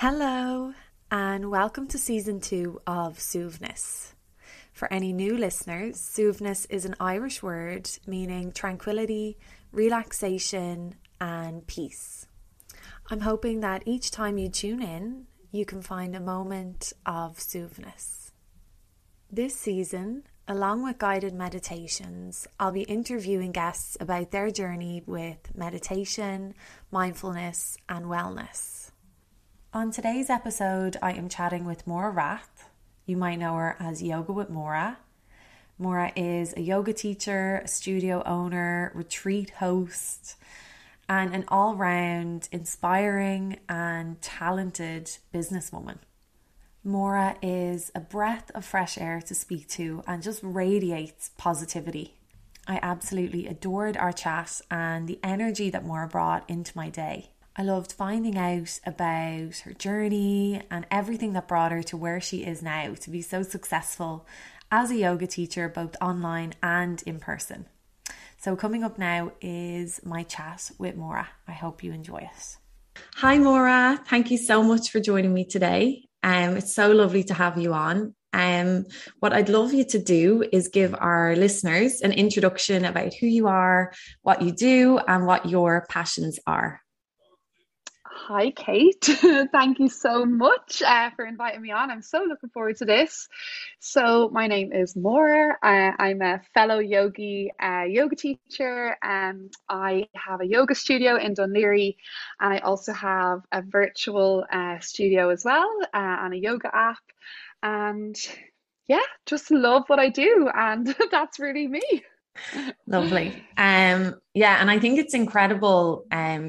Hello and welcome to season 2 of Suaimhneas. For any new listeners, Suaimhneas is an Irish word meaning tranquility, relaxation and peace. I'm hoping that each time you tune in, you can find a moment of Suaimhneas. This season, along with guided meditations, I'll be interviewing guests about their journey with meditation, mindfulness and wellness. On today's episode, I am chatting with Maura Rath. You might know her as Yoga with Maura. Maura is a yoga teacher, a studio owner, retreat host, and an all-round inspiring and talented businesswoman. Maura is a breath of fresh air to speak to and just radiates positivity. I absolutely adored our chat and the energy that Maura brought into my day. I loved finding out about her journey and everything that brought her to where she is now to be so successful as a yoga teacher, both online and in person. So coming up now is my chat with Maura. I hope you enjoy it. Hi Maura, thank you so much for joining me today. It's so lovely to have you on. What I'd love you to do is give our listeners an introduction about who you are, what you do and what your passions are. Hi, Kate. Thank you so much for inviting me on. I'm so looking forward to this. So my name is Maura. I'm a fellow yogi, yoga teacher. I have a yoga studio in Dún Laoghaire, and I also have a virtual studio as well and a yoga app. And yeah, just love what I do. And that's really me. Lovely. Yeah, and I think it's incredible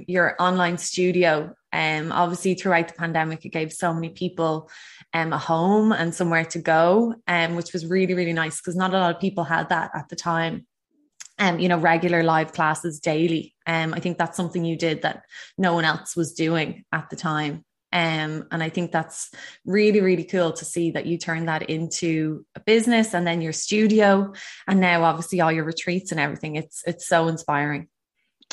your online studio. Obviously throughout the pandemic it gave so many people a home and somewhere to go, which was really, really nice because not a lot of people had that at the time. You know, regular live classes daily. I think that's something you did that no one else was doing at the time. And I think that's really, really cool to see that you turn that into a business and then your studio and now obviously all your retreats and everything. It's so inspiring.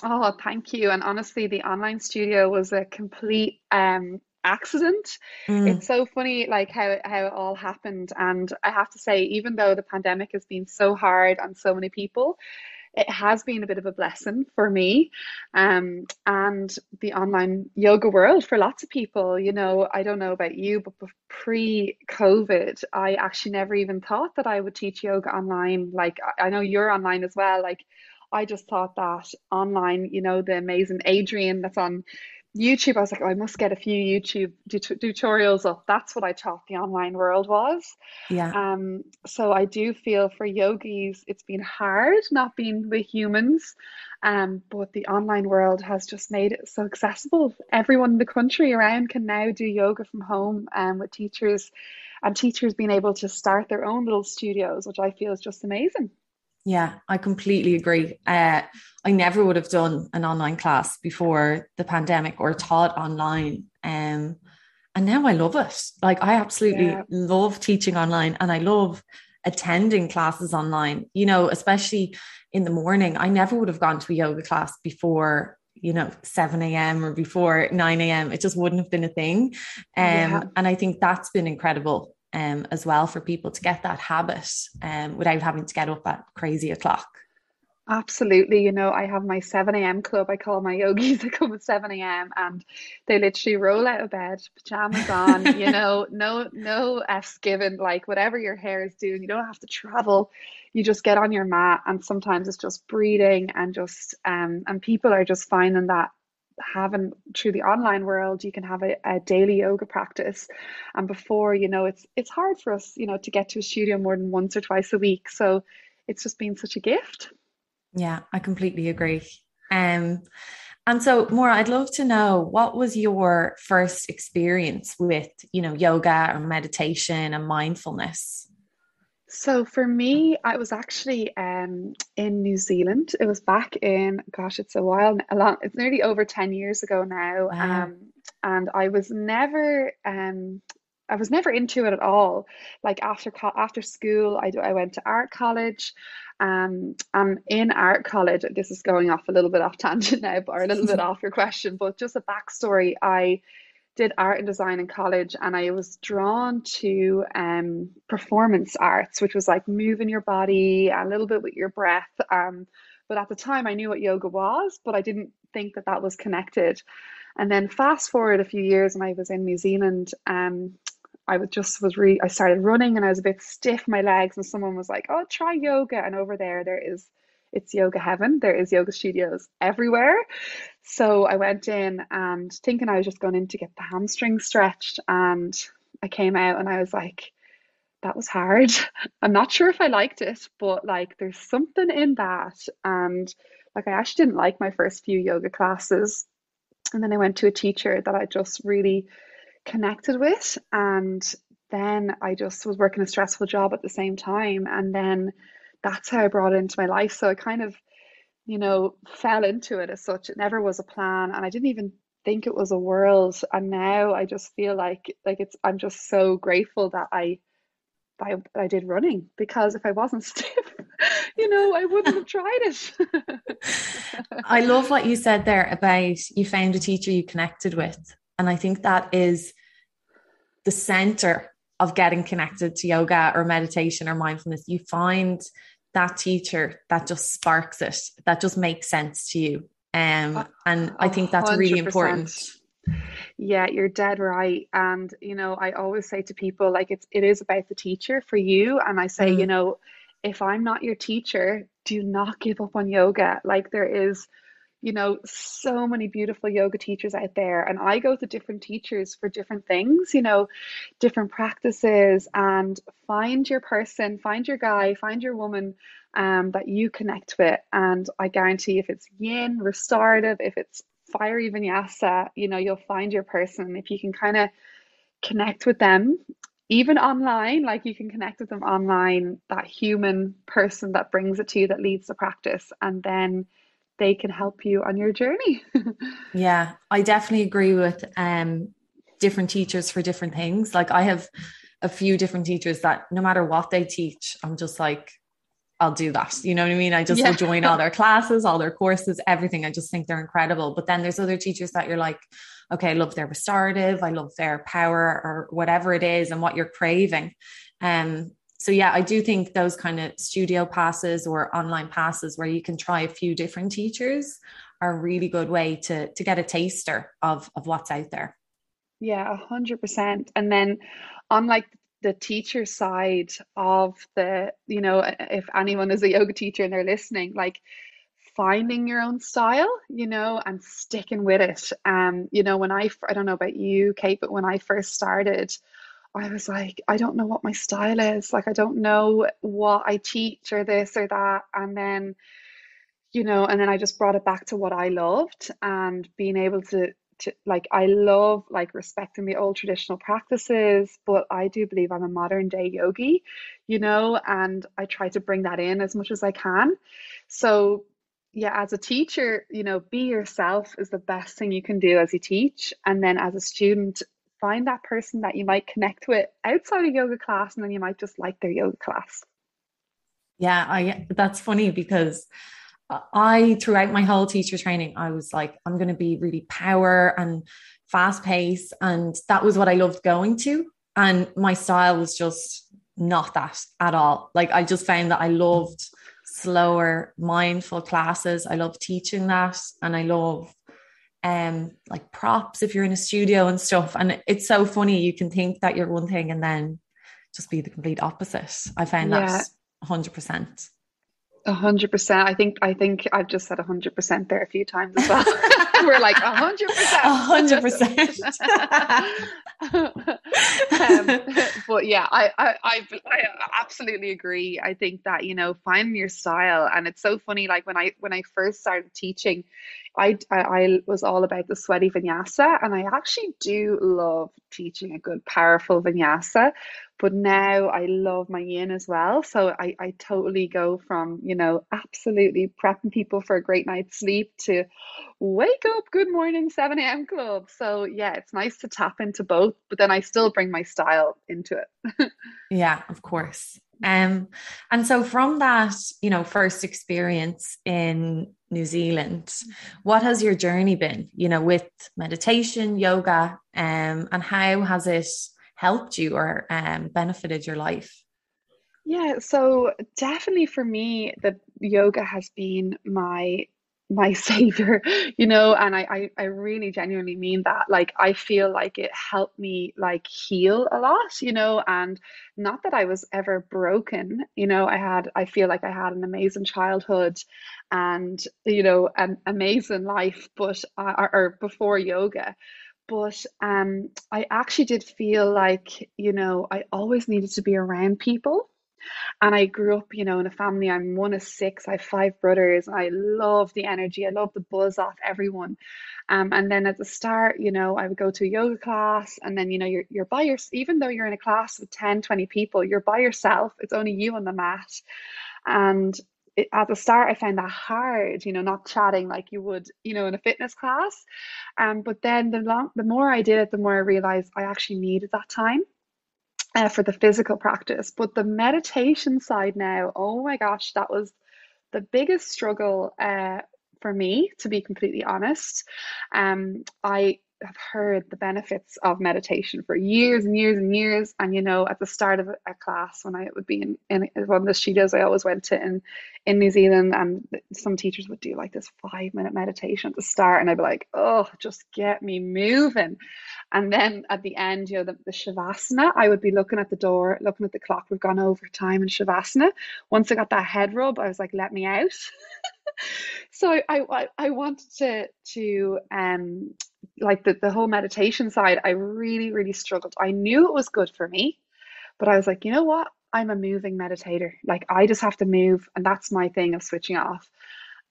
Oh, thank you. And honestly, the online studio was a complete accident. It's so funny like how it all happened. And I have to say, even though the pandemic has been so hard on so many people, it has been a bit of a blessing for me and the online yoga world for lots of people. You know, I don't know about you, but pre-COVID, I actually never even thought that I would teach yoga online. Like, I know you're online as well. Like, I just thought that online, you know, the amazing Adrian that's on YouTube, I was like, oh, I must get a few YouTube tutorials up. That's what I thought the online world was. Yeah. So I do feel for yogis, it's been hard not being with humans. But the online world has just made it so accessible. Everyone in the country around can now do yoga from home with teachers, and teachers being able to start their own little studios, which I feel is just amazing. Yeah, I completely agree. I never would have done an online class before the pandemic or taught online. And now I love it. Like, I absolutely love teaching online and I love attending classes online, you know, especially in the morning. I never would have gone to a yoga class before, you know, 7 a.m. or before 9 a.m. It just wouldn't have been a thing. And I think that's been incredible. As well, for people to get that habit without having to get up at crazy o'clock. Absolutely. You know, I have my 7 a.m. club. I call my yogis that come at 7 a.m. and they literally roll out of bed, pajamas on, you know, no F's given, like whatever your hair is doing, you don't have to travel. You just get on your mat, and sometimes it's just breathing and just, and people are just finding that having through the online world you can have a daily yoga practice. And before, you know, it's hard for us, you know, to get to a studio more than once or twice a week, so it's just been such a gift. Yeah, I completely agree. And so Maura, I'd love to know, what was your first experience with, you know, yoga or meditation and mindfulness? So for me, I was actually in New Zealand. It was back in, gosh, it's a while, it's nearly over 10 years ago now. Wow. And I was never into it at all. Like after school, I went to art college, and in art college, this is going off a little bit off tangent now, but or a little bit off your question, but just a backstory. I did art and design in college, and I was drawn to performance arts, which was like moving your body a little bit with your breath. But at the time I knew what yoga was, but I didn't think that that was connected. And then fast forward a few years, and I was in New Zealand. I started running, and I was a bit stiff, my legs, and someone was like, "Oh, try yoga." And over there it's yoga heaven. There is yoga studios everywhere. So I went in and thinking I was just going in to get the hamstring stretched, and I came out and I was like, that was hard. I'm not sure if I liked it, but like there's something in that. And like I actually didn't like my first few yoga classes. And then I went to a teacher that I just really connected with. And then I just was working a stressful job at the same time. And then that's how I brought it into my life. So I kind of, fell into it as such. It never was a plan, and I didn't even think it was a world. And now I just feel I'm just so grateful that I did running, because if I wasn't stiff, I wouldn't have tried it. I love what you said there about you found a teacher you connected with. And I think that is the center of getting connected to yoga or meditation or mindfulness. You find that teacher that just sparks it, that just makes sense to you. And I think that's 100%. Really important. Yeah, you're dead right. And, I always say to people, like, it is about the teacher for you. And I say, if I'm not your teacher, do not give up on yoga. Like, there is, so many beautiful yoga teachers out there. And I go to different teachers for different things, different practices, and find your person, find your guy, find your woman that you connect with. And I guarantee if it's yin, restorative, if it's fiery vinyasa, you'll find your person. If you can kind of connect with them, even online, like you can connect with them online, that human person that brings it to you, that leads the practice, and then they can help you on your journey. Yeah, I definitely agree with different teachers for different things. Like I have a few different teachers that no matter what they teach, I'm just like, I'll do that. You know what I mean? I just will join all their classes, all their courses, everything. I just think they're incredible. But then there's other teachers that you're like, okay, I love their restorative, I love their power or whatever it is and what you're craving. So yeah, I do think those kind of studio passes or online passes where you can try a few different teachers are a really good way to get a taster of what's out there. Yeah, 100%. And then on like the teacher side of the, if anyone is a yoga teacher and they're listening, like finding your own style, and sticking with it. When I don't know about you, Kate, but when I first started, I was like, I don't know what my style is. Like, I don't know what I teach or this or that. And then, and then I just brought it back to what I loved, and being able to like, I love like respecting the old traditional practices, but I do believe I'm a modern day yogi, and I try to bring that in as much as I can. So yeah, as a teacher, be yourself is the best thing you can do as you teach. And then as a student, find that person that you might connect with outside of yoga class, and then you might just like their yoga class. Yeah, that's funny because throughout my whole teacher training, I was like, I'm going to be really power and fast paced. And that was what I loved going to. And my style was just not that at all. Like I just found that I loved slower, mindful classes. I love teaching that. And I love like props if you're in a studio and stuff. And it's so funny, you can think that you're one thing and then just be the complete opposite. I found that 100%. 100%. I think I've just said 100% there a few times as well. We're like 100%. 100%. But yeah, I absolutely agree. I think that, find your style. And it's so funny, like when I first started teaching, I was all about the sweaty vinyasa, and I actually do love teaching a good, powerful vinyasa. But now I love my yin as well. So I totally go from, absolutely prepping people for a great night's sleep to wake up, good morning, 7 a.m. club. So yeah, it's nice to tap into both, but then I still bring my style into it. Yeah, of course. And so from that, first experience in New Zealand. What has your journey been, you know, with meditation, yoga, and how has it helped you or benefited your life? Yeah, so definitely for me, the yoga has been my savior, you know, and I really genuinely mean that. Like, I feel like it helped me like heal a lot, you know, and not that I was ever broken, you know, I feel like I had an amazing childhood and, you know, an amazing life, but or before yoga. But I actually did feel like, you know, I always needed to be around people. And I grew up, you know, in a family. I'm one of six. I have five brothers. I love the energy. I love the buzz off everyone. And then at the start, you know, I would go to a yoga class, and then, you know, you're by yourself. Even though you're in a class with 10, 20 people, you're by yourself. It's only you on the mat. And at the start, I found that hard, you know, not chatting like you would, you know, in a fitness class. But then the more I did it, the more I realized I actually needed that time. For the physical practice. But the meditation side now, oh my gosh, that was the biggest struggle for me, to be completely honest. I have heard the benefits of meditation for years and years and years. And, you know, at the start of a class, when I would be in one of the studios I always went to in New Zealand, and some teachers would do like this 5-minute meditation at the start, and I'd be like, oh, just get me moving. And then at the end, you know, the Shavasana, I would be looking at the door, looking at the clock. We've gone over time in Shavasana. Once I got that head rub, I was like, let me out. So I wanted to like the whole meditation side, I really, really struggled. I knew it was good for me, but I was like, you know what? I'm a moving meditator. Like, I just have to move, and that's my thing of switching off.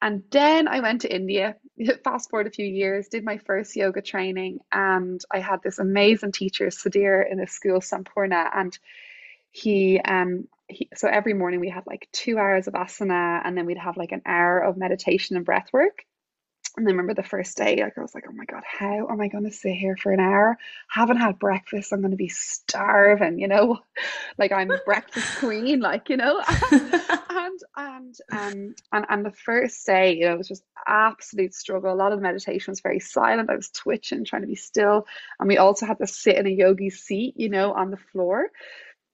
And then I went to India, fast forward a few years, did my first yoga training. And I had this amazing teacher, Sadhir, in a school, Sampurna. And so every morning we had like 2 hours of asana, and then we'd have like an hour of meditation and breath work. And I remember the first day, like, I was like, oh my God, how am I going to sit here for an hour? Haven't had breakfast. I'm going to be starving, you know, like I'm a breakfast queen, like, you know, and the first day, you know, it was just absolute struggle. A lot of the meditation was very silent. I was twitching, trying to be still. And we also had to sit in a yogi seat, you know, on the floor.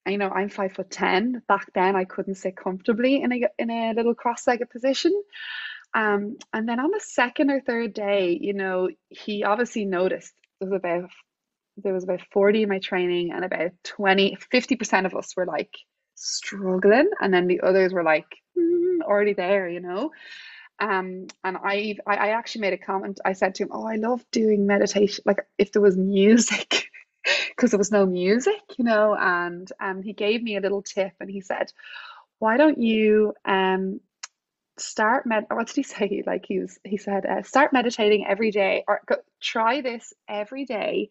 You know, I'm 5'10". Back then I couldn't sit comfortably in a little cross-legged position. And then on the second or third day, you know, he obviously noticed there was about 40 in my training, and about 50% of us were like struggling, and then the others were like already there, you know. And I actually made a comment. I said to him, oh, I love doing meditation, like if there was music, because there was no music, you know. And he gave me a little tip, and he said, why don't you start meditating every day, or try this every day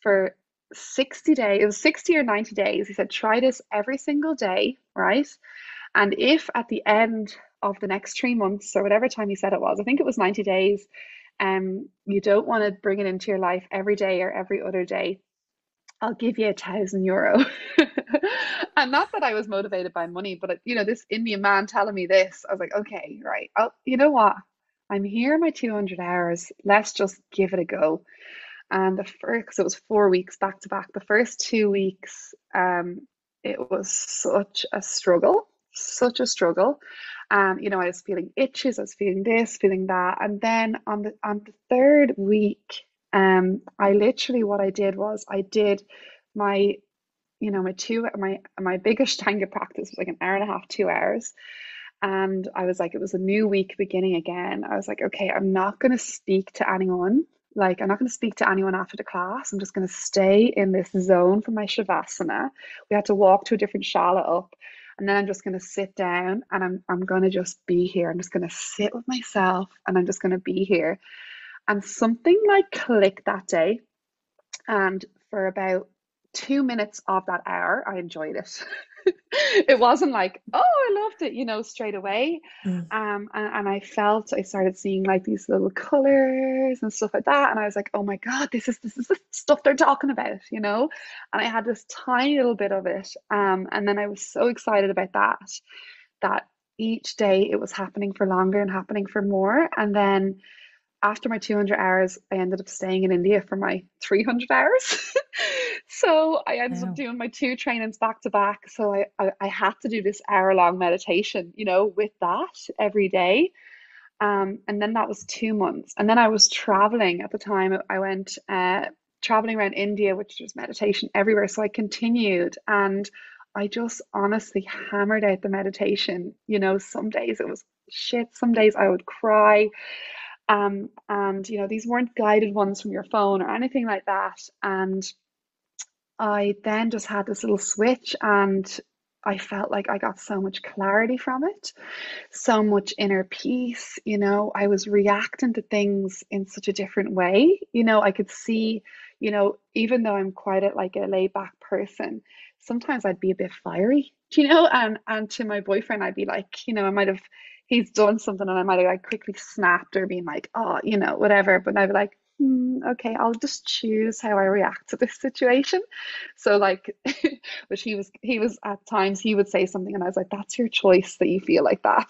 for 60 days. It was 60 or 90 days. He said, try this every single day, right? And if at the end of the next 3 months, or whatever time he said it was, I think it was 90 days, you don't want to bring it into your life every day or every other day, I'll give you €1,000. And not that I was motivated by money, but, you know, this Indian man telling me this, I was like, okay, right. You know what? I'm here my 200 hours. Let's just give it a go. And because it was 4 weeks back to back, the first 2 weeks, it was such a struggle. You know, I was feeling itches. I was feeling this, feeling that. And then on the third week, I literally, what I did was I did my, you know, my big Ashtanga practice was like an hour and a half, 2 hours. And I was like, it was a new week beginning again. I was like, okay, I'm not going to speak to anyone. Like, I'm not going to speak to anyone after the class. I'm just going to stay in this zone for my Shavasana. We had to walk to a different Shala up. And then I'm just going to sit down, and I'm going to just be here. I'm just going to sit with myself, and I'm just going to be here. And something like clicked that day. And for about 2 minutes of that hour, I enjoyed it. It wasn't like, oh, I loved it, you know, straight away. Mm. And I started seeing like these little colors and stuff like that. And I was like, oh my God, this is the stuff they're talking about, you know. And I had this tiny little bit of it. And then I was so excited about that each day it was happening for longer and happening for more. And then after my 200 hours, I ended up staying in India for my 300 hours. So I ended up doing my two trainings back to back. So I had to do this hour-long meditation, you know, with that every day. And then that was 2 months. And then I was traveling at the time. I went traveling around India, which was meditation everywhere. So I continued, and I just honestly hammered out the meditation. You know, some days it was shit. Some days I would cry. And, you know, these weren't guided ones from your phone or anything like that. And I then just had this little switch, and I felt like I got so much clarity from it, so much inner peace. You know, I was reacting to things in such a different way. You know, I could see, you know, even though I'm quite a laid back person, sometimes I'd be a bit fiery, you know, and to my boyfriend, I'd be like, you know, he's done something and I might have quickly snapped or been like, oh, you know, whatever. But I'd be like, okay, I'll just choose how I react to this situation. So like, which he was at times, he would say something and I was like, that's your choice that you feel like that.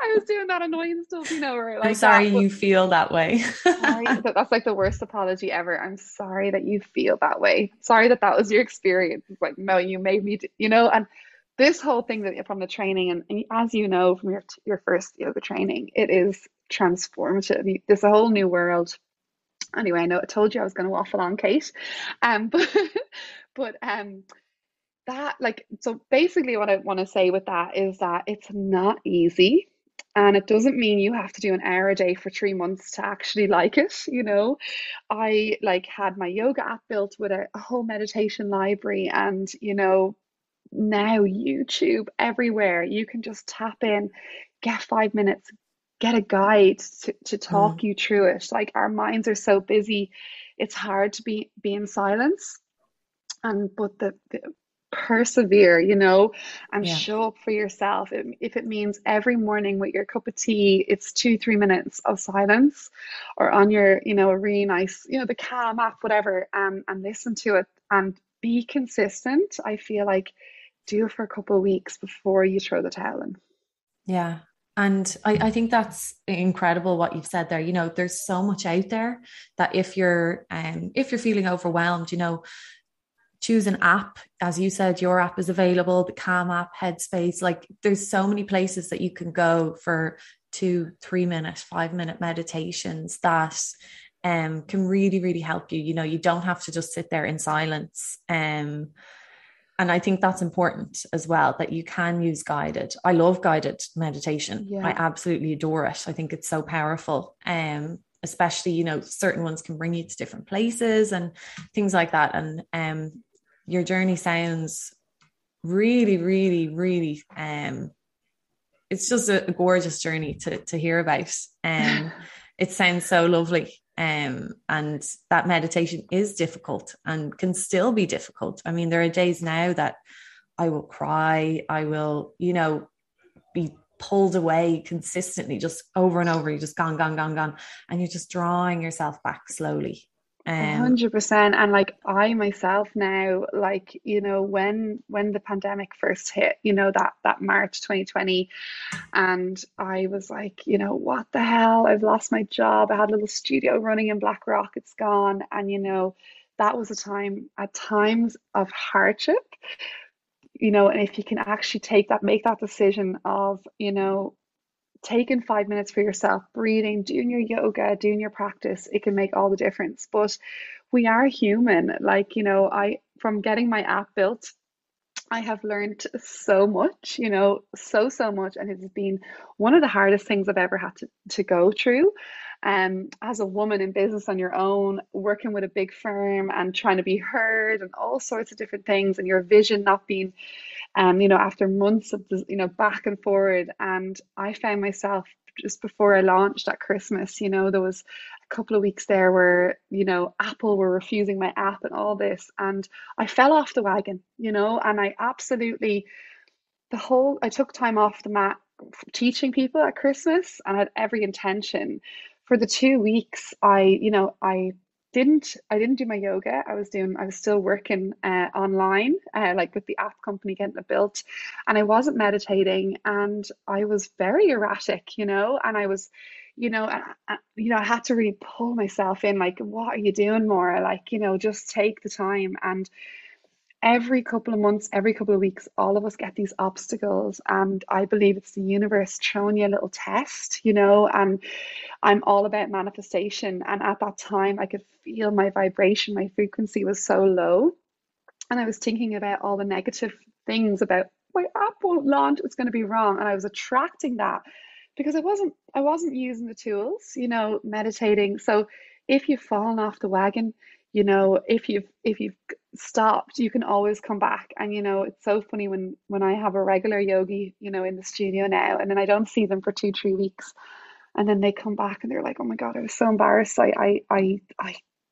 I was doing that annoying stuff, you know, or like, I'm sorry you feel that way. Sorry, that's like the worst apology ever. I'm sorry that you feel that way. Sorry that was your experience. It's like, no, you made me do, you know. And this whole thing that from the training, and as you know from your first yoga training, it is transformative. There's a whole new world. Anyway, I know I told you I was going to waffle on, Kate, but that, like, so basically what I want to say with that is that it's not easy, and it doesn't mean you have to do an hour a day for 3 months to actually like it. You know, I had my yoga app built with a whole meditation library, and you know, now YouTube, everywhere you can just tap in, get 5 minutes, get a guide to talk you through it. Like, our minds are so busy, it's hard to be in silence, and but the persevere, you know, and show up for yourself. If it means every morning with your cup of tea it's 2-3 minutes of silence, or on your, you know, a really nice, you know, the Calm app, whatever, and listen to it and be consistent. I feel like do it for a couple of weeks before you throw the towel in. Yeah. And I think that's incredible what you've said there. You know, there's so much out there that if you're feeling overwhelmed, you know, choose an app. As you said, your app is available, the Calm app, Headspace. Like, there's so many places that you can go for 2-3 minute, 5 minute meditations that can really, really help you. You know, you don't have to just sit there in silence. And I think that's important as well, that you can use guided. I love guided meditation. Yeah. I absolutely adore it. I think it's so powerful. Especially, you know, certain ones can bring you to different places and things like that. And your journey sounds really, really, really, it's just a gorgeous journey to hear about. It sounds so lovely. And that meditation is difficult and can still be difficult. I mean, there are days now that I will cry, I will, you know, be pulled away consistently, just over and over. You're just gone. And you're just drawing yourself back slowly. 100%. And like, I myself now, like, you know, when the pandemic first hit, you know, that March 2020, and I was like, you know, what the hell, I've lost my job. I had a little studio running in Black Rock, it's gone. And you know, that was a time, at times of hardship, you know. And if you can actually make that decision of, you know, taking 5 minutes for yourself, breathing, doing your yoga, doing your practice, it can make all the difference. But we are human. Like, you know, from getting my app built, I have learned so much, you know, so much. And it's been one of the hardest things I've ever had to go through. As a woman in business on your own, working with a big firm and trying to be heard and all sorts of different things, and your vision not being, you know, after months of, you know, back and forward. And I found myself just before I launched at Christmas, you know, there was a couple of weeks there where, you know, Apple were refusing my app and all this, and I fell off the wagon, you know. And I absolutely, I took time off the mat teaching people at Christmas, and had every intention for the 2 weeks. I, you know, I I didn't do my yoga. I was still working online, like with the app company, getting it built, and I wasn't meditating, and I was very erratic, you know, and I was, you know, I had to really pull myself in, like, what are you doing, Maura? Like, you know, just take the time. And every couple of months, every couple of weeks, all of us get these obstacles, and I believe it's the universe showing you a little test, you know. And I'm all about manifestation, and at that time I could feel my vibration, my frequency was so low, and I was thinking about all the negative things about my Apple launch, it's going to be wrong, and I was attracting that because I wasn't using the tools, you know, meditating. So if you've fallen off the wagon, you know, if you've stopped, you can always come back. And you know, it's so funny when I have a regular yogi, you know, in the studio now, and then I don't see them for 2-3 weeks, and then they come back and they're like, oh my god, I was so embarrassed, I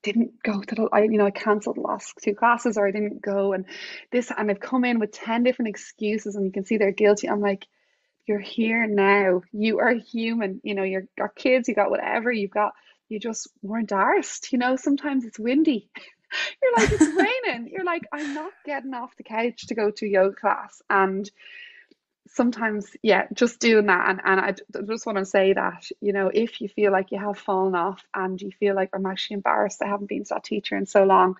didn't go to the, you know, I cancelled the last 2 classes, or I didn't go, and this, and I've come in with 10 different excuses, and you can see they're guilty. I'm like, you're here now, you are human, you know, you've got kids, you got whatever you've got, you just weren't arsed, you know. Sometimes it's windy, you're like, it's raining, you're like, I'm not getting off the couch to go to yoga class. And sometimes, yeah, just doing that. And I just want to say that, you know, if you feel like you have fallen off and you feel like, I'm actually embarrassed, I haven't been to that teacher in so long,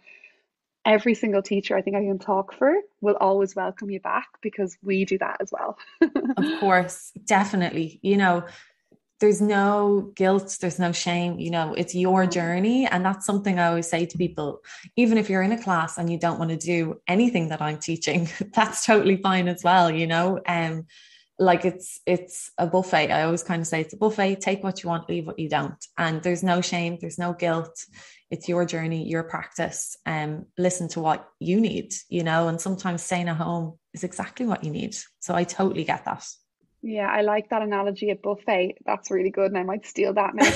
every single teacher I think I can talk for will always welcome you back, because we do that as well. Of course, definitely, you know. There's no guilt, there's no shame, you know, it's your journey. And that's something I always say to people, even if you're in a class and you don't want to do anything that I'm teaching, that's totally fine as well, you know. Like it's a buffet. I always kind of say it's a buffet, take what you want, leave what you don't. And there's no shame, there's no guilt. It's your journey, your practice, and listen to what you need, you know, and sometimes staying at home is exactly what you need. So I totally get that. Yeah, I like that analogy at buffet. That's really good, and I might steal that now.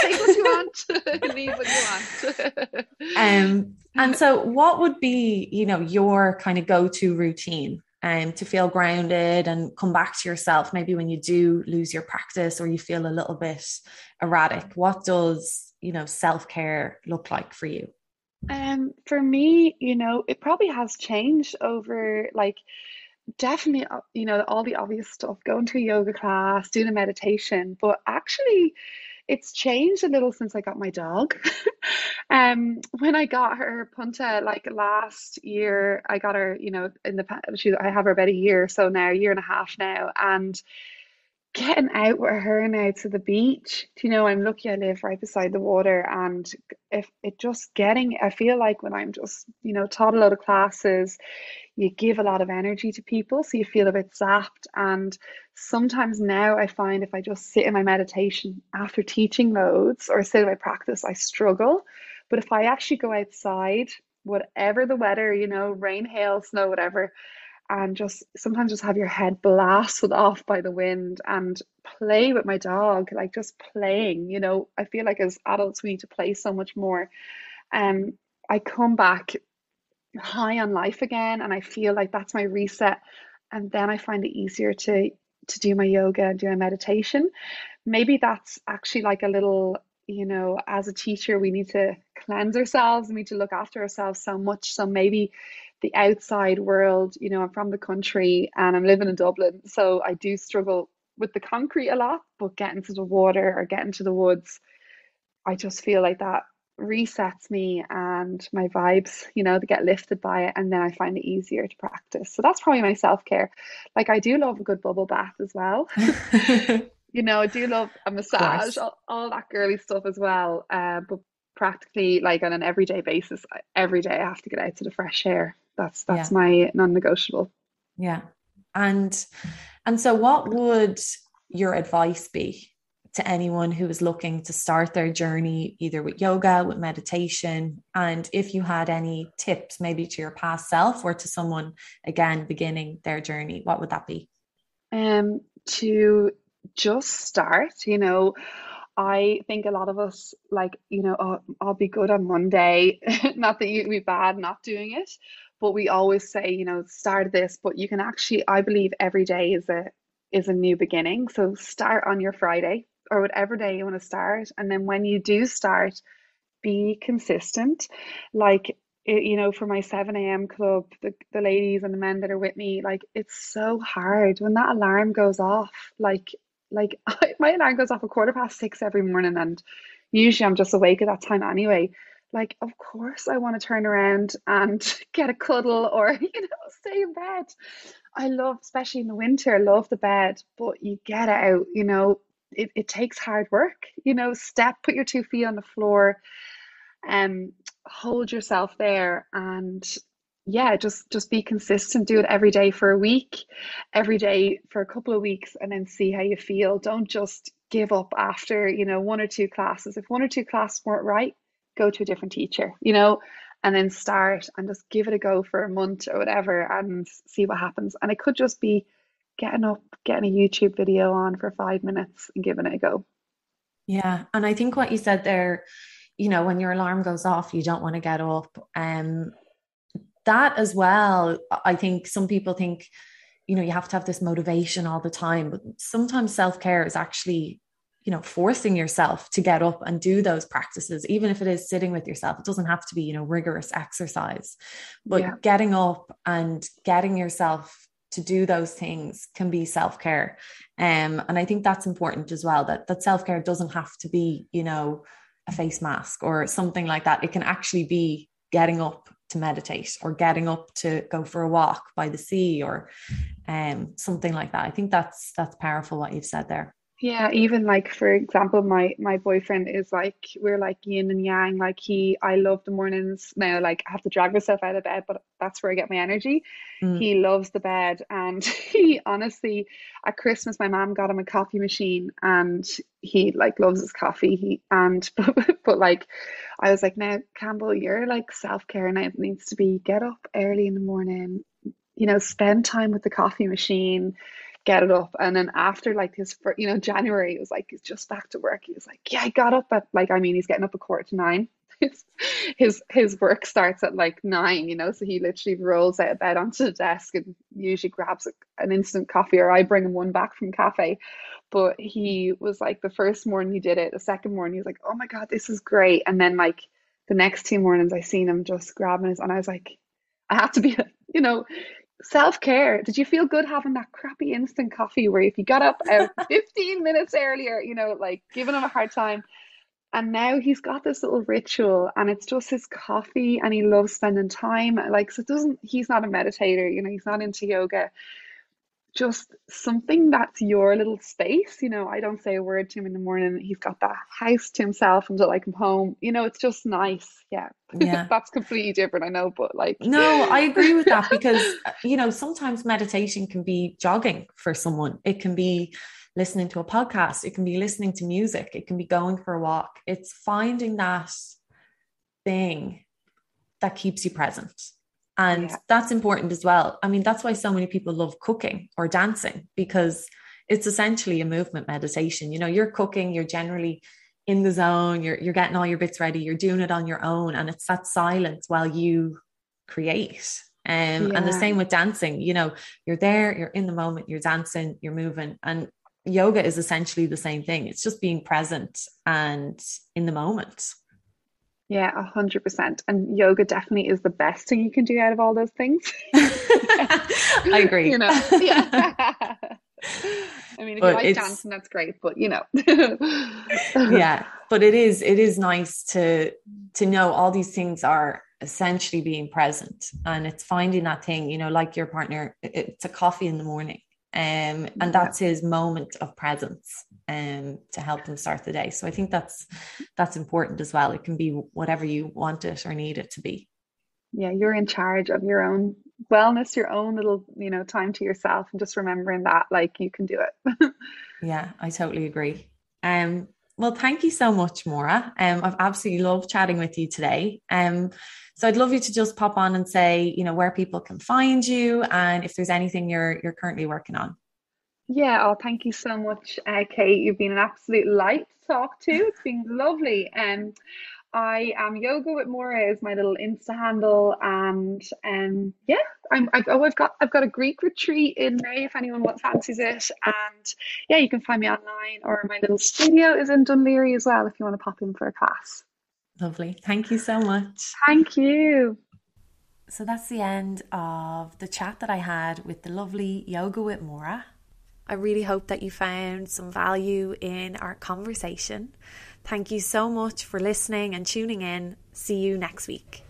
Take what you want, leave what you want. And so what would be, you know, your kind of go-to routine to feel grounded and come back to yourself, maybe when you do lose your practice or you feel a little bit erratic? What does, you know, self-care look like for you? For me, you know, it probably has changed over, like, definitely, you know, all the obvious stuff, going to a yoga class, doing a meditation, but actually it's changed a little since I got my dog. When I got her, Punta, like last year, I got her, you know, I have her about a year, so now, year and a half now, and getting out with her now to the beach, you know, I'm lucky I live right beside the water, and if it just getting, I feel like when I'm just, you know, taught a lot of classes, you give a lot of energy to people, so you feel a bit zapped. And sometimes now I find if I just sit in my meditation after teaching loads or sit in my practice, I struggle. But if I actually go outside, whatever the weather, you know, rain, hail, snow, whatever, and just sometimes just have your head blasted off by the wind and play with my dog, like just playing, you know, I feel like as adults we need to play so much more. I come back high on life again, and I feel like that's my reset, and then I find it easier to do my yoga and do my meditation. Maybe that's actually like a little, you know, as a teacher we need to cleanse ourselves, we need to look after ourselves so much, so maybe the outside world, you know, I'm from the country and I'm living in Dublin, so I do struggle with the concrete a lot, but getting to the water or getting to the woods, I just feel like that resets me and my vibes, you know, they get lifted by it, and then I find it easier to practice. So that's probably my self-care. Like, I do love a good bubble bath as well. You know, I do love a massage, all that girly stuff as well, but practically like on an everyday basis, every day I have to get out to the fresh air. That's my non-negotiable. Yeah. And so what would your advice be to anyone who is looking to start their journey, either with yoga, with meditation, and if you had any tips maybe to your past self or to someone again beginning their journey, what would that be? To just start, you know. I think a lot of us, like, you know, oh, I'll be good on Monday, not that you'd be bad not doing it, but we always say, you know, start this, but you can actually, I believe every day is a new beginning. So start on your Friday, or whatever day you want to start, and then when you do start, be consistent. Like, you know, for my 7 a.m. club, the ladies and the men that are with me, like, it's so hard when that alarm goes off. Like my alarm goes off 6:15 every morning, and usually I'm just awake at that time anyway. Like, of course I want to turn around and get a cuddle or, you know, stay in bed. I love, especially in the winter, love the bed, but you get out, you know, it takes hard work, you know, put your 2 feet on the floor, hold yourself there, and yeah, just be consistent. Do it every day for a week, every day for a couple of weeks, and then see how you feel. Don't just give up after, you know, one or two classes. If one or two classes weren't right, go to a different teacher, you know, and then start and just give it a go for a month or whatever and see what happens. And it could just be getting up, getting a YouTube video on for 5 minutes and giving it a go. Yeah. And I think what you said there, you know, when your alarm goes off, you don't want to get up. That as well, I think some people think, you know, you have to have this motivation all the time, but sometimes self-care is actually, you know, forcing yourself to get up and do those practices, even if it is sitting with yourself. It doesn't have to be, you know, rigorous exercise, but yeah, getting up and getting yourself to do those things can be self-care. And I think that's important as well, that self-care doesn't have to be, you know, a face mask or something like that. It can actually be getting up to meditate or getting up to go for a walk by the sea or something like that. I think that's powerful what you've said there. Yeah, even like, for example, my boyfriend is like, we're like yin and yang. Like I love the mornings now. Like, I have to drag myself out of bed, but that's where I get my energy. Mm. He loves the bed, and he honestly, at Christmas, my mom got him a coffee machine, and he like loves his coffee. But like, I was like, now Campbell, you're like, self-care now needs to be get up early in the morning, you know, spend time with the coffee machine, get it up. And then after like his, you know, January, it was like, he's just back to work. He was like, yeah, I got up at like, I mean, he's getting up 8:45. His work starts at like 9, you know, so he literally rolls out of bed onto the desk and usually grabs an instant coffee, or I bring him one back from cafe. But he was like, the first morning he did it, the second morning he was like, oh my God, this is great. And then like the next 2 mornings I seen him just grabbing his, and I was like, I have to be, you know, self-care. Did you feel good having that crappy instant coffee where if you got up 15 minutes earlier, you know, like giving him a hard time? And now he's got this little ritual, and it's just his coffee, and he loves spending time. Like, so he's not a meditator, you know, he's not into yoga, just something that's your little space. You know, I don't say a word to him in the morning. He's got that house to himself until I come home, you know, it's just nice. Yeah. That's completely different, I know, but like, no, I agree with that, because, you know, sometimes meditation can be jogging for someone. It can be listening to a podcast. It can be listening to music. It can be going for a walk. It's finding that thing that keeps you present. And that's important as well. I mean, that's why so many people love cooking or dancing, because it's essentially a movement meditation. You know, you're cooking, you're generally in the zone, you're getting all your bits ready, you're doing it on your own. And it's that silence while you create. And the same with dancing, you know, you're there, you're in the moment, you're dancing, you're moving. And yoga is essentially the same thing. It's just being present and in the moment. Yeah, 100%. And yoga definitely is the best thing you can do out of all those things. I agree. You know, I mean, if but you like dancing, that's great, but you know. Yeah, but it is nice to know all these things are essentially being present, and it's finding that thing, you know, like your partner, it's a coffee in the morning. And that's his moment of presence, to help him start the day. So I think that's important as well. It can be whatever you want it or need it to be. Yeah. You're in charge of your own wellness, your own little, you know, time to yourself, and just remembering that, like, you can do it. Yeah, I totally agree. Well, thank you so much, Maura. I've absolutely loved chatting with you today. So I'd love you to just pop on and say, you know, where people can find you and if there's anything you're currently working on. Yeah. Oh, thank you so much, Kate. You've been an absolute light to talk to. It's been lovely. I am Yoga with Maura is my little Insta handle, and I've got a Greek retreat in May if anyone fancies it, and yeah, you can find me online, or my little studio is in Dún Laoghaire as well if you want to pop in for a class. Lovely. Thank you so much. Thank you. So that's the end of the chat that I had with the lovely Yoga with Maura. I really hope that you found some value in our conversation. Thank you so much for listening and tuning in. See you next week.